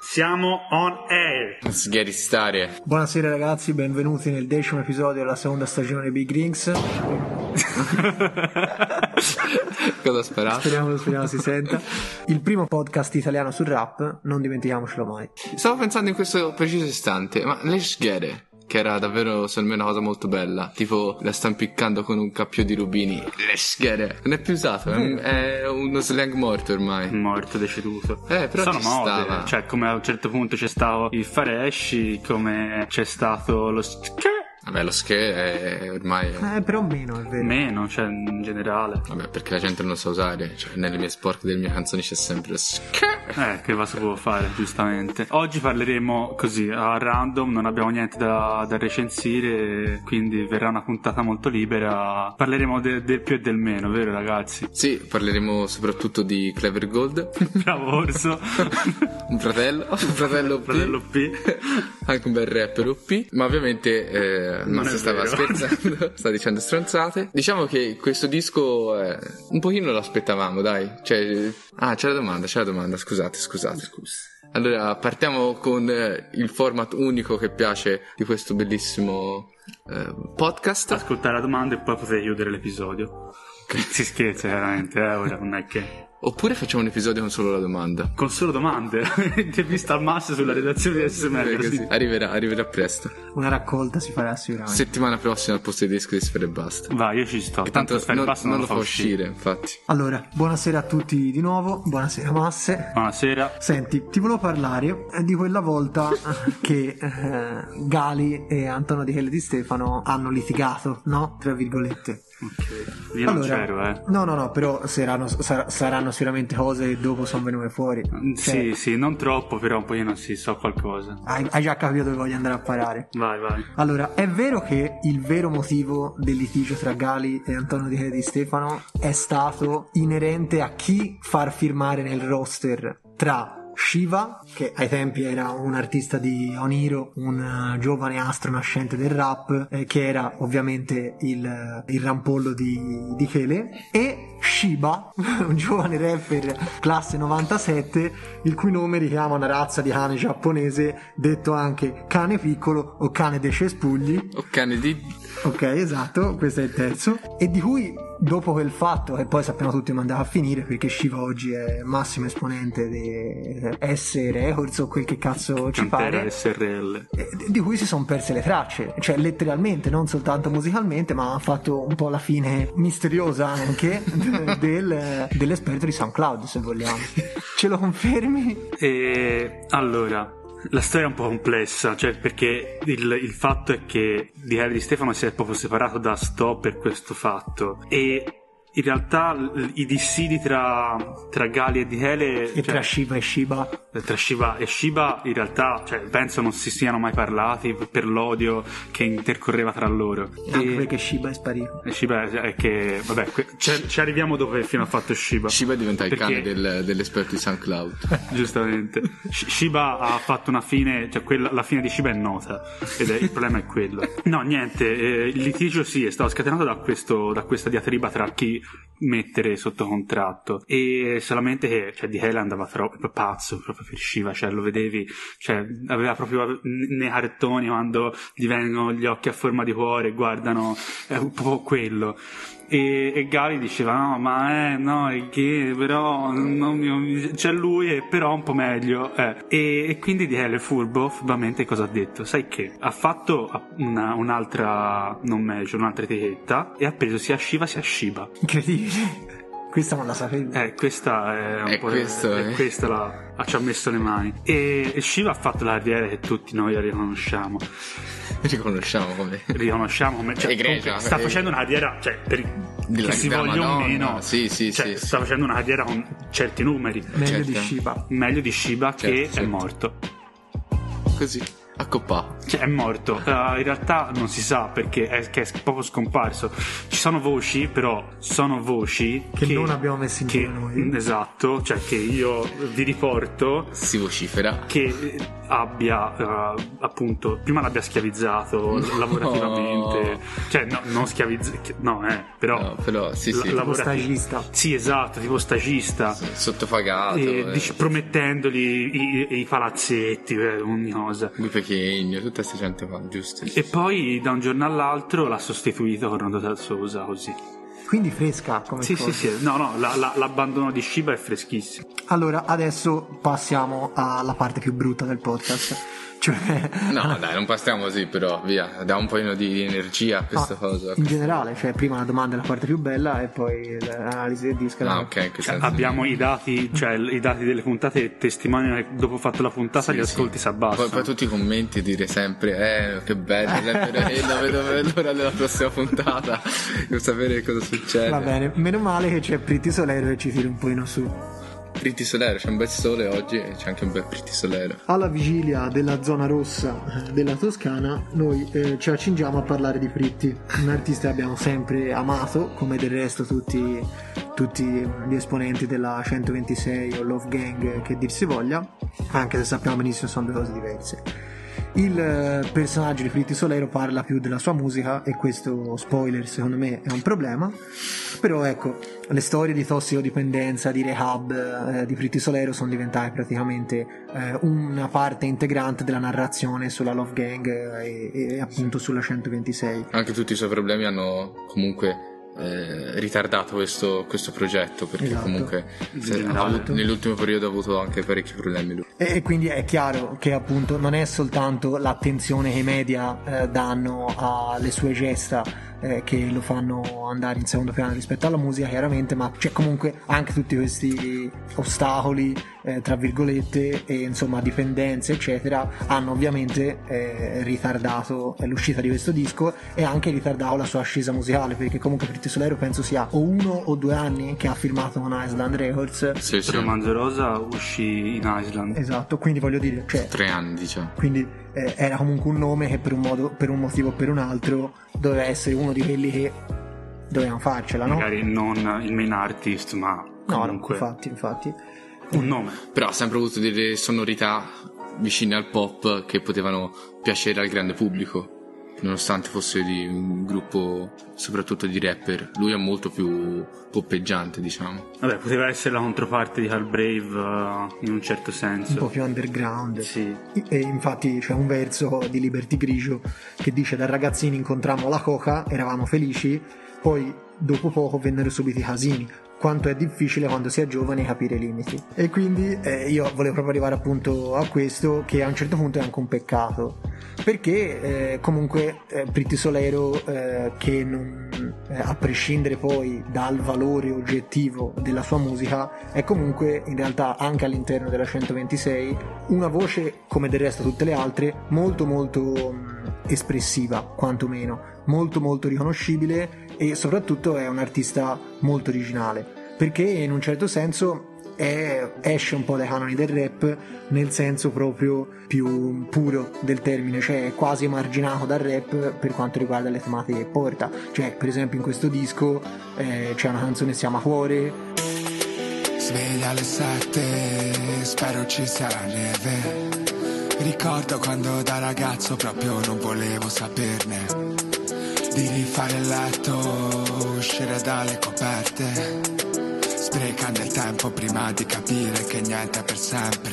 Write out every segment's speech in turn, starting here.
Siamo on air. Let's get it started. Buonasera ragazzi, benvenuti nel 10° episodio della seconda stagione di Big Rings. Cosa sperate? Speriamo si senta. Il primo podcast italiano sul rap, non dimentichiamocelo mai. Stavo pensando in questo preciso istante, ma let's get it, che era davvero secondo me una cosa molto bella, tipo la sta impiccando con un cappio di rubini. Let's get it. Non è più usato, è uno slang morto ormai. Morto, deceduto. Però sono ci mode, stava. Cioè come a un certo punto c'è stato il fare esci, come c'è stato lo vabbè, lo che è ormai però meno, è vero. Meno, cioè in generale. Vabbè, perché la gente non lo sa usare. Cioè nelle mie sporche delle mie canzoni c'è sempre lo che va si può fare, giustamente. Oggi parleremo così, a random. Non abbiamo niente da recensire, quindi verrà una puntata molto libera. Parleremo del più e del meno, vero ragazzi? Sì, parleremo soprattutto di Clever Gold. Bravo Orso. Un fratello P. Anche un bel rapper OP. Ma ovviamente non si stava scherzando, sta dicendo stronzate. Diciamo che questo disco un pochino lo aspettavamo, dai. Cioè, c'è la domanda, scusate. Allora, partiamo con il format unico che piace di questo bellissimo podcast. Ascoltare la domanda e poi potete chiudere l'episodio. Si scherza veramente, ora non è che... Oppure facciamo un episodio con solo la domanda. Con solo domande? Intervista al massimo sulla redazione di SMR. Sì. Arriverà presto. Una raccolta si farà sicuramente. Settimana prossima al posto di disco di Sfera e Basta. Vai, io ci sto. E tanto Sfera e Basta non lo fa uscire, infatti. Allora, buonasera a tutti di nuovo. Buonasera Masse. Buonasera. Senti, ti volevo parlare di quella volta che Gali e Antonio Dikele Distefano hanno litigato, no? Tra virgolette. Ok, io allora, non c'ero, No, però saranno sicuramente cose che dopo sono venute fuori. Cioè, sì, non troppo, però un po' io non si so qualcosa. Hai già capito dove voglio andare a parare. Vai. Allora, è vero che il vero motivo del litigio tra Gali e Antonio Dikele Distefano è stato inerente a chi far firmare nel roster tra Shiva, che ai tempi era un artista di Oniro, un giovane astro nascente del rap, che era ovviamente il rampollo di Dikele, e Shiba, un giovane rapper classe 97, il cui nome richiama una razza di cane giapponese, detto anche cane piccolo o cane dei cespugli o cane di... Ok, esatto, questo è il terzo, e di cui dopo quel fatto, che poi sappiamo tutti come andava a finire, perché Shiva oggi è massimo esponente di S Records o quel che cazzo ci pare, SRL, di cui si sono perse le tracce, cioè letteralmente, non soltanto musicalmente, ma ha fatto un po' la fine misteriosa anche dell'esperto di SoundCloud, se vogliamo. Ce lo confermi? Allora, la storia è un po' complessa, cioè perché il fatto è che Dikele Distefano si è proprio separato da Sto per questo fatto, e in realtà i dissidi tra Gali e Dikele, cioè, tra Shiva e Shiba in realtà, cioè, penso non si siano mai parlati per l'odio che intercorreva tra loro, anche perché Shiba è sparito. Shiba è che vabbè, ci arriviamo dove fino a fatto Shiba diventa il cane dell'esperto di SoundCloud. Giustamente. Shiba ha fatto una fine, cioè la fine di Shiba è nota, ed il problema è quello. No, niente, il litigio è stato scatenato da questa diatriba tra chi mettere sotto contratto, e solamente che, cioè, Dikele andava troppo pazzo proprio per Shiva, cioè lo vedevi, cioè aveva proprio nei cartoni quando gli vengono gli occhi a forma di cuore, guardano, è un po' quello. E Gali diceva no, è che però non, c'è lui, e però un po' meglio. E quindi Dikele furbo furbamente cosa ha detto? Sai che? Ha fatto un'altra non match, un'altra etichetta, e ha preso sia Shiva sia Shiba. Incredibile. Questa non la sapevi. Questa è un po'. Questa la ci ha messo le mani. E Shiva ha fatto la carriera che tutti noi la riconosciamo. Riconosciamo come. Cioè, egregia, sta facendo una carriera, cioè, per chi si voglia o meno. Sì, sta facendo una carriera con certi numeri. Meglio di Shiva che certo. È morto. Così. A coppa. Cioè è morto, in realtà non si sa perché è proprio scomparso. Ci sono voci, però sono voci che non abbiamo messo in giro noi. Esatto, cioè che io vi riporto. Si vocifera che abbia appunto prima l'abbia schiavizzato lavorativamente. Cioè non schiavizzato. Però sì, tipo stagista. Sì, esatto, tipo stagista sottopagato promettendogli i palazzetti, ogni cosa. Chegno, tutta questa gente qua, giusto? E poi da un giorno all'altro l'ha sostituito con Rondo Salsosa, così. Quindi fresca come cosa. Sì. L'abbandono di Shiva è freschissimo. Allora, adesso passiamo alla parte più brutta del podcast. Cioè... No, dai, non passiamo così, però, via. Dà un po' di energia a questa cosa. In generale, cioè, prima la domanda è la parte più bella e poi l'analisi del disco. Ah, ok. Cioè, abbiamo i dati delle puntate testimoniano che dopo fatto la puntata gli ascolti si abbassano. Poi tutti i commenti dire sempre, che bello, non vedo l'ora della prossima puntata per sapere cosa succede. Va bene, meno male che c'è Fritti Solero che ci tira un pochino su. Fritti Solero, c'è un bel sole oggi e c'è anche un bel Fritti Solero. Alla vigilia della zona rossa della Toscana noi ci accingiamo a parlare di Fritti, un artista che abbiamo sempre amato, come del resto tutti gli esponenti della 126 o Love Gang che dir si voglia, anche se sappiamo benissimo sono due cose diverse. Il personaggio di Fritti Solero parla più della sua musica e questo, spoiler, secondo me è un problema, però ecco, le storie di tossicodipendenza, di rehab di Fritti Solero sono diventate praticamente una parte integrante della narrazione sulla Love Gang e appunto sulla 126. Anche tutti i suoi problemi hanno comunque ritardato questo progetto, perché esatto. Comunque nell'ultimo periodo ha avuto anche parecchi problemi lui. E quindi è chiaro che appunto non è soltanto l'attenzione che i media danno alle sue gesta che lo fanno andare in secondo piano rispetto alla musica chiaramente, ma c'è comunque anche tutti questi ostacoli tra virgolette e insomma dipendenze eccetera hanno ovviamente ritardato l'uscita di questo disco e anche ritardato la sua ascesa musicale, perché comunque Fritti Solero penso sia o 1 o 2 anni che ha firmato con Island Records. Sì. Manzo Rosa uscì in Island, esatto, quindi voglio dire 3 anni diciamo, quindi era comunque un nome che per un motivo o per un altro doveva essere uno di quelli che dovevano farcela, no? Magari non il main artist, ma comunque no, infatti un nome, però ha sempre avuto delle sonorità vicine al pop che potevano piacere al grande pubblico nonostante fosse di un gruppo soprattutto di rapper. Lui è molto più poppeggiante, diciamo. Vabbè, poteva essere la controparte di Hal Brave in un certo senso, un po' più underground. Sì. E infatti c'è un verso di Liberty Grigio che dice: da ragazzini incontrammo la coca, eravamo felici, poi dopo poco vennero subito i casini. Quanto è difficile quando si è giovane capire i limiti. E quindi io volevo proprio arrivare appunto a questo, che a un certo punto è anche un peccato, perché comunque Fritti Solero che non, a prescindere poi dal valore oggettivo della sua musica, è comunque in realtà anche all'interno della 126 una voce, come del resto tutte le altre, molto molto espressiva, quantomeno molto molto riconoscibile, e soprattutto è un artista molto originale, perché in un certo senso esce un po' dai canoni del rap nel senso proprio più puro del termine, cioè è quasi emarginato dal rap per quanto riguarda le tematiche che porta. Cioè per esempio in questo disco c'è una canzone che si chiama Cuore. Sveglia alle 7, spero ci sarà neve, ricordo quando da ragazzo proprio non volevo saperne, di rifare il letto, uscire dalle coperte, sprecando il tempo prima di capire che niente è per sempre.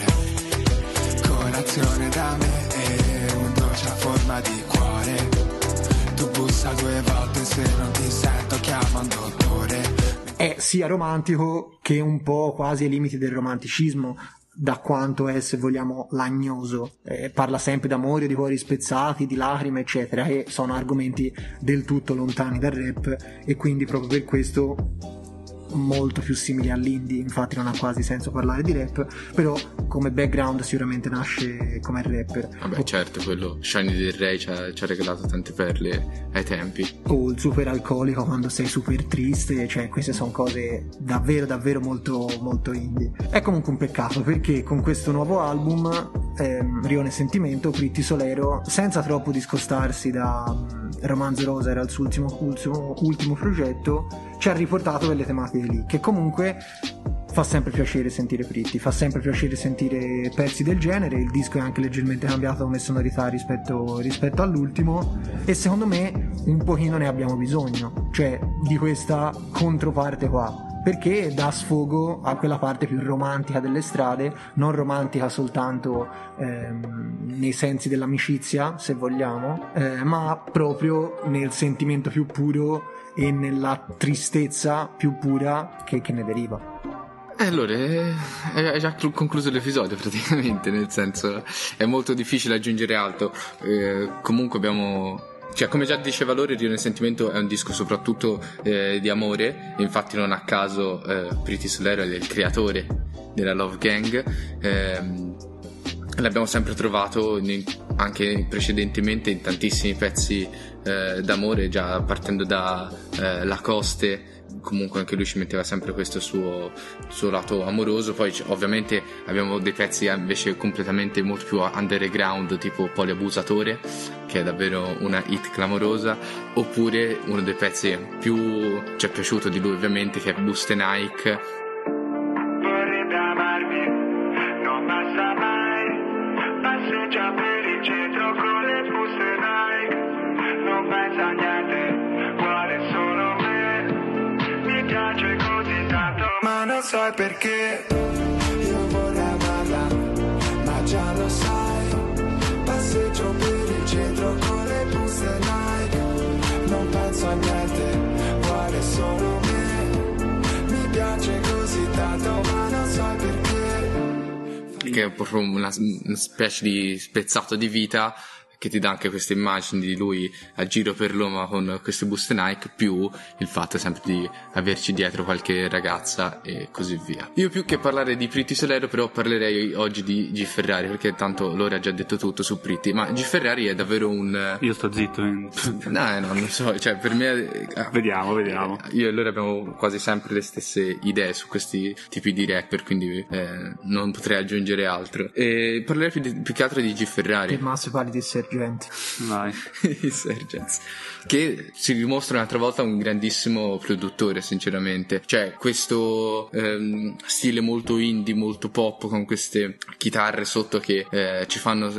Colazione da me e un dolce a forma di cuore, tu bussa 2 volte, se non ti sento chiama un dottore. È sia romantico che un po' quasi ai limiti del romanticismo, da quanto è, se vogliamo, lagnoso. Parla sempre d'amore, di cuori spezzati, di lacrime eccetera, che sono argomenti del tutto lontani dal rap, e quindi proprio per questo molto più simile all'indie, infatti non ha quasi senso parlare di rap, però come background sicuramente nasce come rapper. Vabbè, certo, quello Shiny del Rey ci ha regalato tante perle ai tempi, o il super alcolico quando sei super triste, cioè queste sono cose davvero davvero molto molto indie. È comunque un peccato perché con questo nuovo album Rione Sentimento, Fritti Solero, senza troppo discostarsi da Romanzo Rosa, era il suo ultimo progetto, ci ha riportato delle tematiche lì, che comunque fa sempre piacere sentire Fritti, fa sempre piacere sentire pezzi del genere. Il disco è anche leggermente cambiato come sonorità rispetto all'ultimo, e secondo me un pochino ne abbiamo bisogno, cioè di questa controparte qua, perché dà sfogo a quella parte più romantica delle strade, non romantica soltanto nei sensi dell'amicizia, se vogliamo, ma proprio nel sentimento più puro e nella tristezza più pura che ne deriva. E allora è già concluso l'episodio praticamente, nel senso è molto difficile aggiungere altro. Comunque abbiamo... Cioè, come già diceva Lore, Rione Sentimento è un disco soprattutto di amore, infatti non a caso Fritti Solero è il creatore della Love Gang, l'abbiamo sempre trovato anche precedentemente in tantissimi pezzi d'amore, già partendo da Lacoste. Comunque anche lui ci metteva sempre questo suo lato amoroso. Poi ovviamente abbiamo dei pezzi invece completamente molto più underground, tipo Poliabusatore, che è davvero una hit clamorosa, oppure uno dei pezzi più ci è piaciuto di lui ovviamente, che è Buste Nike. Vorrebbe amarmi, non passa mai, passeggia per il centro con le Buste Nike, non pensa a niente, vuole solo piace così tanto, ma non sai perché. Io vorrei amarla, ma già lo sai. Passeggio per il centro con le Buste Nike, non penso a niente, vuole solo me. Mi piace così tanto, ma non sai perché. Che è proprio una specie di spezzato di vita, che ti dà anche queste immagini di lui a giro per Roma con queste Buste Nike, più il fatto sempre di averci dietro qualche ragazza e così via. Io più che parlare di Fritti Solero però parlerei oggi di G. Ferrari, perché tanto Lore ha già detto tutto su Fritti, ma G. Ferrari è davvero un... Io sto zitto. No, non so, cioè per me... Vediamo. Io e Lore abbiamo quasi sempre le stesse idee su questi tipi di rapper, quindi non potrei aggiungere altro. E parlerei più che altro di G. Ferrari. Che masso parli di Sergio? Che si dimostra un'altra volta un grandissimo produttore, sinceramente. Cioè questo stile molto indie, molto pop, con queste chitarre sotto che ci fanno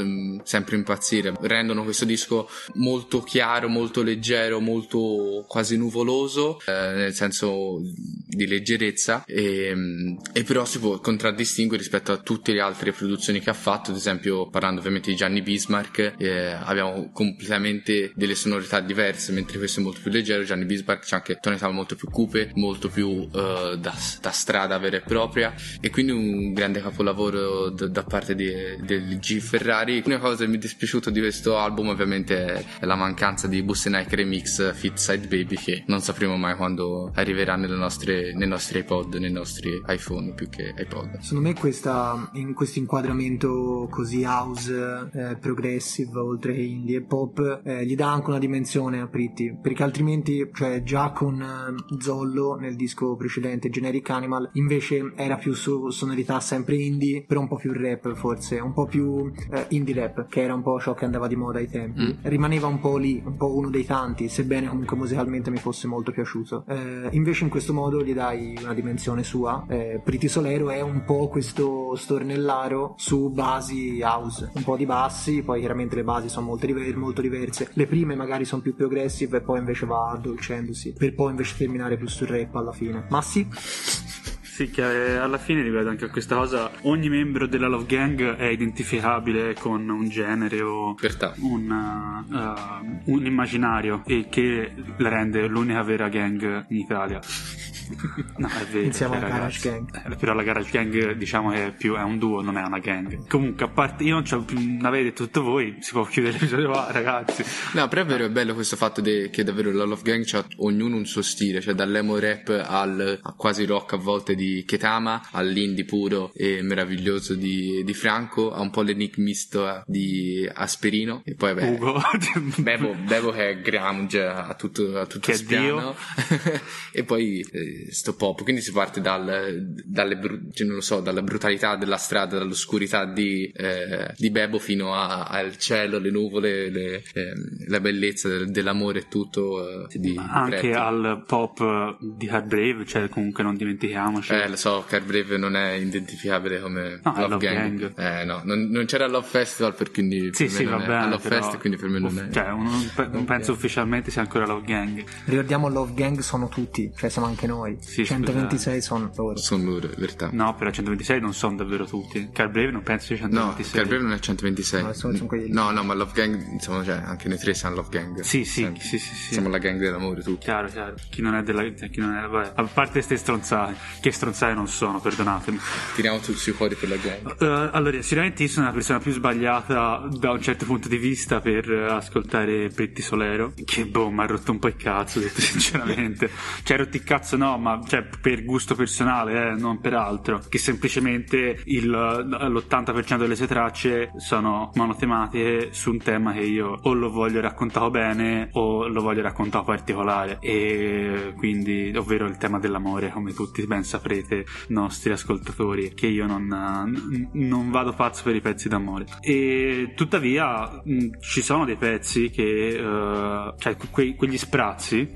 sempre impazzire, rendono questo disco molto chiaro, molto leggero, molto quasi nuvoloso, nel senso di leggerezza, e però si può contraddistinguere rispetto a tutte le altre produzioni che ha fatto. Ad esempio, parlando ovviamente di Gianni Bismarck, abbiamo completamente delle sonorità diverse, mentre questo è molto più leggero. Gianni Bismarck c'è anche tonalità molto più cupe, molto più da strada vera e propria, e quindi un grande capolavoro da parte del G. Ferrari. Una cosa che mi è dispiaciuto di questo album ovviamente è la mancanza di Buste Nike Remix Fit Side Baby, che non sapremo mai quando arriverà nei nostri iPod, nei nostri iPhone più che iPod. Secondo me questo inquadramento così house, progressive oltre che indie e pop, gli dà anche una dimensione a Fritti, perché altrimenti, cioè già con Zollo nel disco precedente, Generic Animal, invece era più su sonorità sempre indie, però un po' più rap, forse un po' più indie rap, che era un po' ciò che andava di moda ai tempi. Rimaneva un po' lì, un po' uno dei tanti, sebbene comunque musicalmente mi fosse molto piaciuto. Invece in questo modo gli dai una dimensione sua. Fritti Solero è un po' questo stornellaro su basi house, un po' di bassi, poi chiaramente le basi sono molto diverse, le prime magari sono più progressive e poi invece va addolcendosi, per poi invece terminare più sul rap alla fine. Ma sì, sì, che alla fine ripeto anche a questa cosa, ogni membro della Love Gang è identificabile con un genere o un immaginario, e che la rende l'unica vera gang in Italia. No, è vero. Insieme alla Garage Gang. Però la Garage Gang, diciamo che è un duo, non è una gang. Comunque, a parte, io non c'ho più, non avete tutto voi, si può chiudere l'episodio qua, ragazzi. No, però è vero, è bello questo fatto che davvero la Love Gang c'ha ognuno un suo stile, cioè dall'emo rap a quasi rock a volte di Ketama, all'indie puro e meraviglioso di Franco, a un po' l'enic misto di Asperino, e poi vabbè, Ugo. Bebo che è grunge a tutto che spiano. E poi sto pop, quindi si parte dalla brutalità della strada, dall'oscurità di Bebo fino al cielo, le nuvole, la bellezza dell'amore e tutto, di anche Fritti. Al pop di Hal Brave, cioè comunque non dimentichiamoci, lo so, Hal Brave non è identificabile come Love Gang. No, non c'era Love Festival, per quindi sì, per sì, va bene, Love Fest, quindi per me non è, cioè non penso ufficialmente sia ancora Love Gang. Ricordiamo, Love Gang sono tutti, cioè siamo anche noi, sì, 126 sono loro. Sono loro, in verità. No, però 126 non sono davvero tutti. Carl Brave non penso sia 126. No, Carl Brave non è 126. No, sono quelli. No, ma Love Gang, insomma, cioè, anche noi tre siamo Love Gang. Sì. Siamo la gang dell'amore, tutti. Chiaro. Chi non è, vabbè. A parte ste stronzate, che stronzate non sono, perdonatemi. Tiriamo tutti sui cuori per la gang. Allora, sicuramente io sono la persona più sbagliata da un certo punto di vista per ascoltare Fritti Solero, che boh, mi ha rotto un po' il cazzo, detto sinceramente. Cioè, rotti il cazzo no, ma cioè per gusto personale, non per altro, che semplicemente l'80% delle sue tracce sono monotematiche su un tema che io o lo voglio raccontato bene o lo voglio raccontato particolare, e quindi ovvero il tema dell'amore, come tutti ben saprete nostri ascoltatori, che io non vado pazzo per i pezzi d'amore. E tuttavia ci sono dei pezzi che cioè quegli sprazzi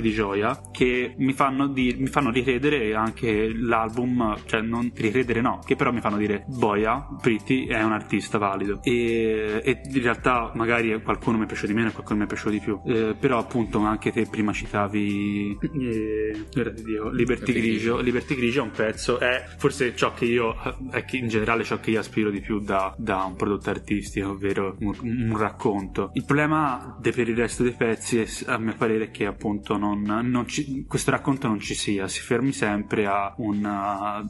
di gioia che mi fanno ricredere anche l'album, cioè non ricredere no, che però mi fanno dire boia, Fritti è un artista valido, e in realtà magari qualcuno mi è piaciuto di meno, qualcuno mi è piaciuto di più, però appunto anche te prima citavi Liberty Grigio è un pezzo, è forse ciò che io, è che in generale ciò che io aspiro di più da un prodotto artistico, ovvero un racconto. Il problema per il resto dei pezzi a mio parere è che appunto questo racconto non ci sia, si fermi sempre a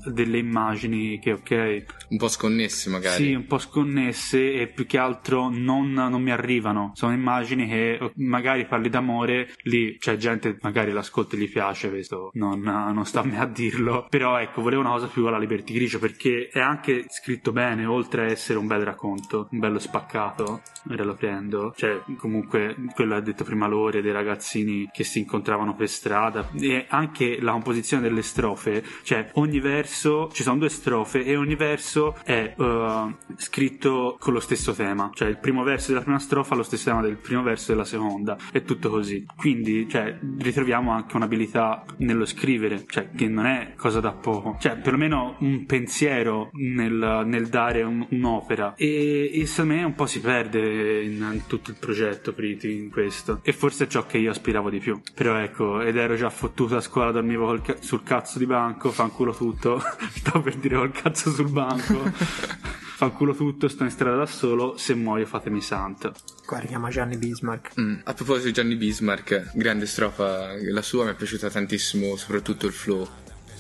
delle immagini che ok, un po' sconnesse magari, sì, un po' sconnesse, e più che altro non mi arrivano, sono immagini che magari parli d'amore, lì c'è gente magari l'ascolta e gli piace, questo non sta a me a dirlo, però ecco, volevo una cosa più alla Liberty Grigio, perché è anche scritto bene, oltre a essere un bel racconto, un bello spaccato, ora lo prendo, cioè comunque quello ha detto prima Lore dei ragazzini che si incontravano per strada, e anche la composizione delle strofe, cioè ogni verso, ci sono due strofe e ogni verso è scritto con lo stesso tema, cioè il primo verso della prima strofa ha lo stesso tema del primo verso della seconda, è tutto così, quindi cioè ritroviamo anche un'abilità nello scrivere, cioè che non è cosa da poco, cioè perlomeno un pensiero nel dare un'opera, e secondo me un po' si perde in tutto il progetto Fritti in questo, e forse è ciò che io aspiravo di più, però ecco, ed ero già fottuto a scuola, dormivo sul cazzo di banco, fanculo tutto, stavo per dire col cazzo sul banco. Fanculo tutto, sto in strada da solo, se muoio fatemi santo. Qua richiama Gianni Bismarck. A proposito di Gianni Bismarck, grande strofa la sua, mi è piaciuta tantissimo, soprattutto il flow.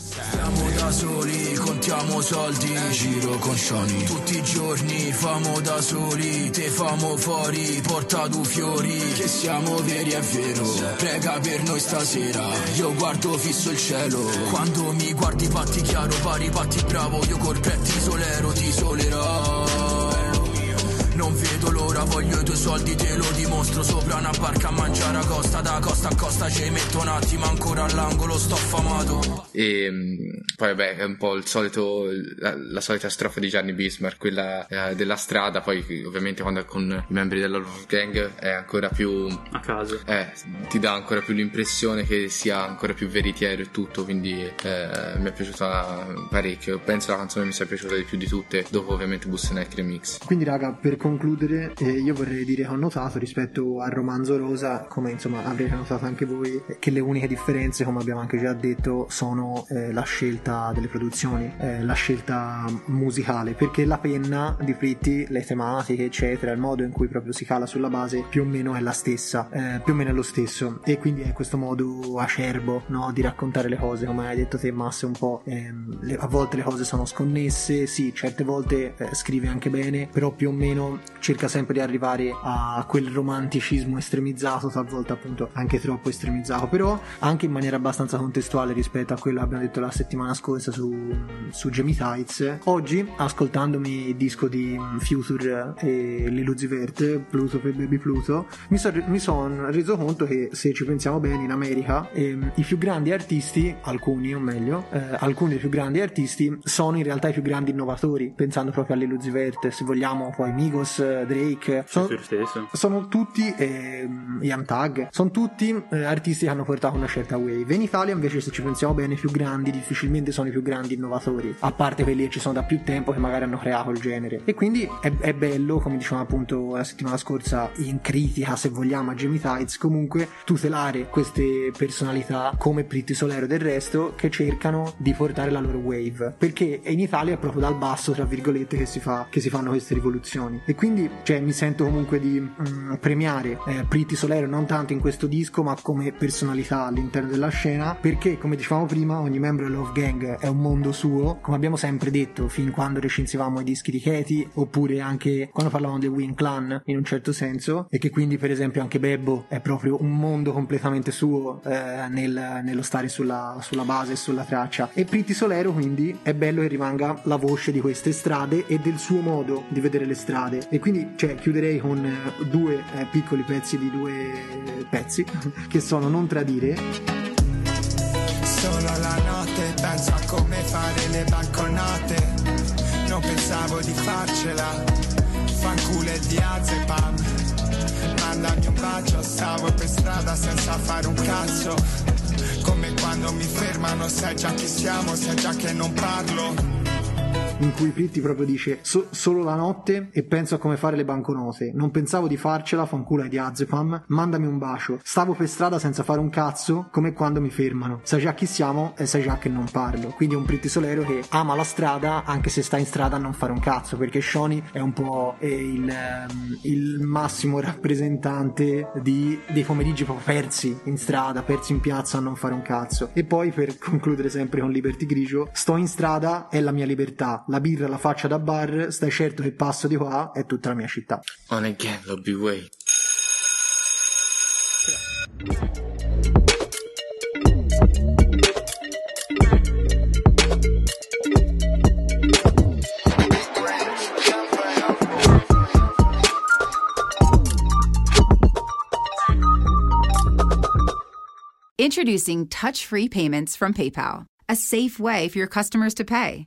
Siamo da soli, contiamo soldi, giro con Shoni. Tutti i giorni famo da soli, te famo fuori, porta due fiori. Che siamo veri è vero, prega per noi stasera. Io guardo fisso il cielo, quando mi guardi batti chiaro, pari batti bravo. Io col Fritti Solero ti solerò. Non vedo l'ora, voglio i tuoi soldi, te lo dimostro. Sopra una barca a mangiare a costa, da costa a costa ci metto un attimo, ancora all'angolo sto affamato. E poi vabbè, è un po' il solito, la solita strofa di Gianni Bismarck, quella della strada. Poi ovviamente quando è con i membri della Love Gang è ancora più a caso, ti dà ancora più l'impressione che sia ancora più veritiero e tutto, quindi mi è piaciuta parecchio, penso la canzone mi sia piaciuta di più di tutte, dopo ovviamente Buste Nike Remix. Quindi raga, per concludere, io vorrei dire che ho notato rispetto al Romanzo Rosa, come insomma avrete notato anche voi, che le uniche differenze, come abbiamo anche già detto, sono la scelta scelta delle produzioni, la scelta musicale, perché la penna di Fritti, le tematiche eccetera, il modo in cui proprio si cala sulla base più o meno è la stessa, più o meno è lo stesso, e quindi è questo modo acerbo, no, di raccontare le cose, come hai detto te Mass, un po' a volte le cose sono sconnesse, sì, certe volte scrive anche bene, però più o meno cerca sempre di arrivare a quel romanticismo estremizzato, talvolta appunto anche troppo estremizzato, però anche in maniera abbastanza contestuale rispetto a quello che abbiamo detto la settimana scorsa su Jamie Tights. Oggi, ascoltandomi il disco di Future e Lil Uzi Vert, Pluto per Baby Pluto, mi son reso conto che, se ci pensiamo bene, in America i più grandi artisti, alcuni dei più grandi artisti sono in realtà i più grandi innovatori, pensando proprio a Lil Uzi Vert, se vogliamo, poi Migos, Drake, sono tutti Young Thug, sono tutti artisti che hanno portato una certa wave. In Italia invece, se ci pensiamo bene, i più grandi difficilmente sono i più grandi innovatori, a parte quelli che ci sono da più tempo, che magari hanno creato il genere, e quindi è bello, come dicevamo appunto la settimana scorsa in critica, se vogliamo, a Jamie Tights, comunque tutelare queste personalità come Fritti Solero del resto, che cercano di portare la loro wave, perché in Italia è proprio dal basso, tra virgolette, che si fanno queste rivoluzioni. E quindi, cioè, mi sento comunque di premiare Fritti Solero non tanto in questo disco, ma come personalità all'interno della scena, perché, come dicevamo prima, ogni membro del Love Gang è un mondo suo, come abbiamo sempre detto fin quando recensivamo i dischi di Katy, oppure anche quando parlavamo del Wing Clan, in un certo senso, e che quindi per esempio anche Bebo è proprio un mondo completamente suo nello stare sulla base e sulla traccia. E Fritti Solero quindi è bello che rimanga la voce di queste strade e del suo modo di vedere le strade, e quindi, cioè, chiuderei con due piccoli pezzi di due pezzi che sono Non Tradire. Solo la notte penso a come fare le banconate, non pensavo di farcela, fanculo e diazepam, mandami un bacio, stavo per strada senza fare un cazzo, come quando mi fermano, sai già chi siamo, sai già che non parlo. In cui Fritti proprio dice solo la notte e penso a come fare le banconote, non pensavo di farcela, fanculo ai diazepam, mandami un bacio, stavo per strada senza fare un cazzo, come quando mi fermano, sai già chi siamo e sai già che non parlo. Quindi è un Fritti Solero che ama la strada, anche se sta in strada a non fare un cazzo, perché Shoni è un po' il massimo rappresentante dei pomeriggi proprio persi in strada, persi in piazza a non fare un cazzo. E poi, per concludere sempre con Liberty Grigio, sto in strada, è la mia libertà, la birra la faccia da bar, stai certo che passo di qua è tutta la mia città. On again, lobby way. Introducing touch-free payments from PayPal, a safe way for your customers to pay.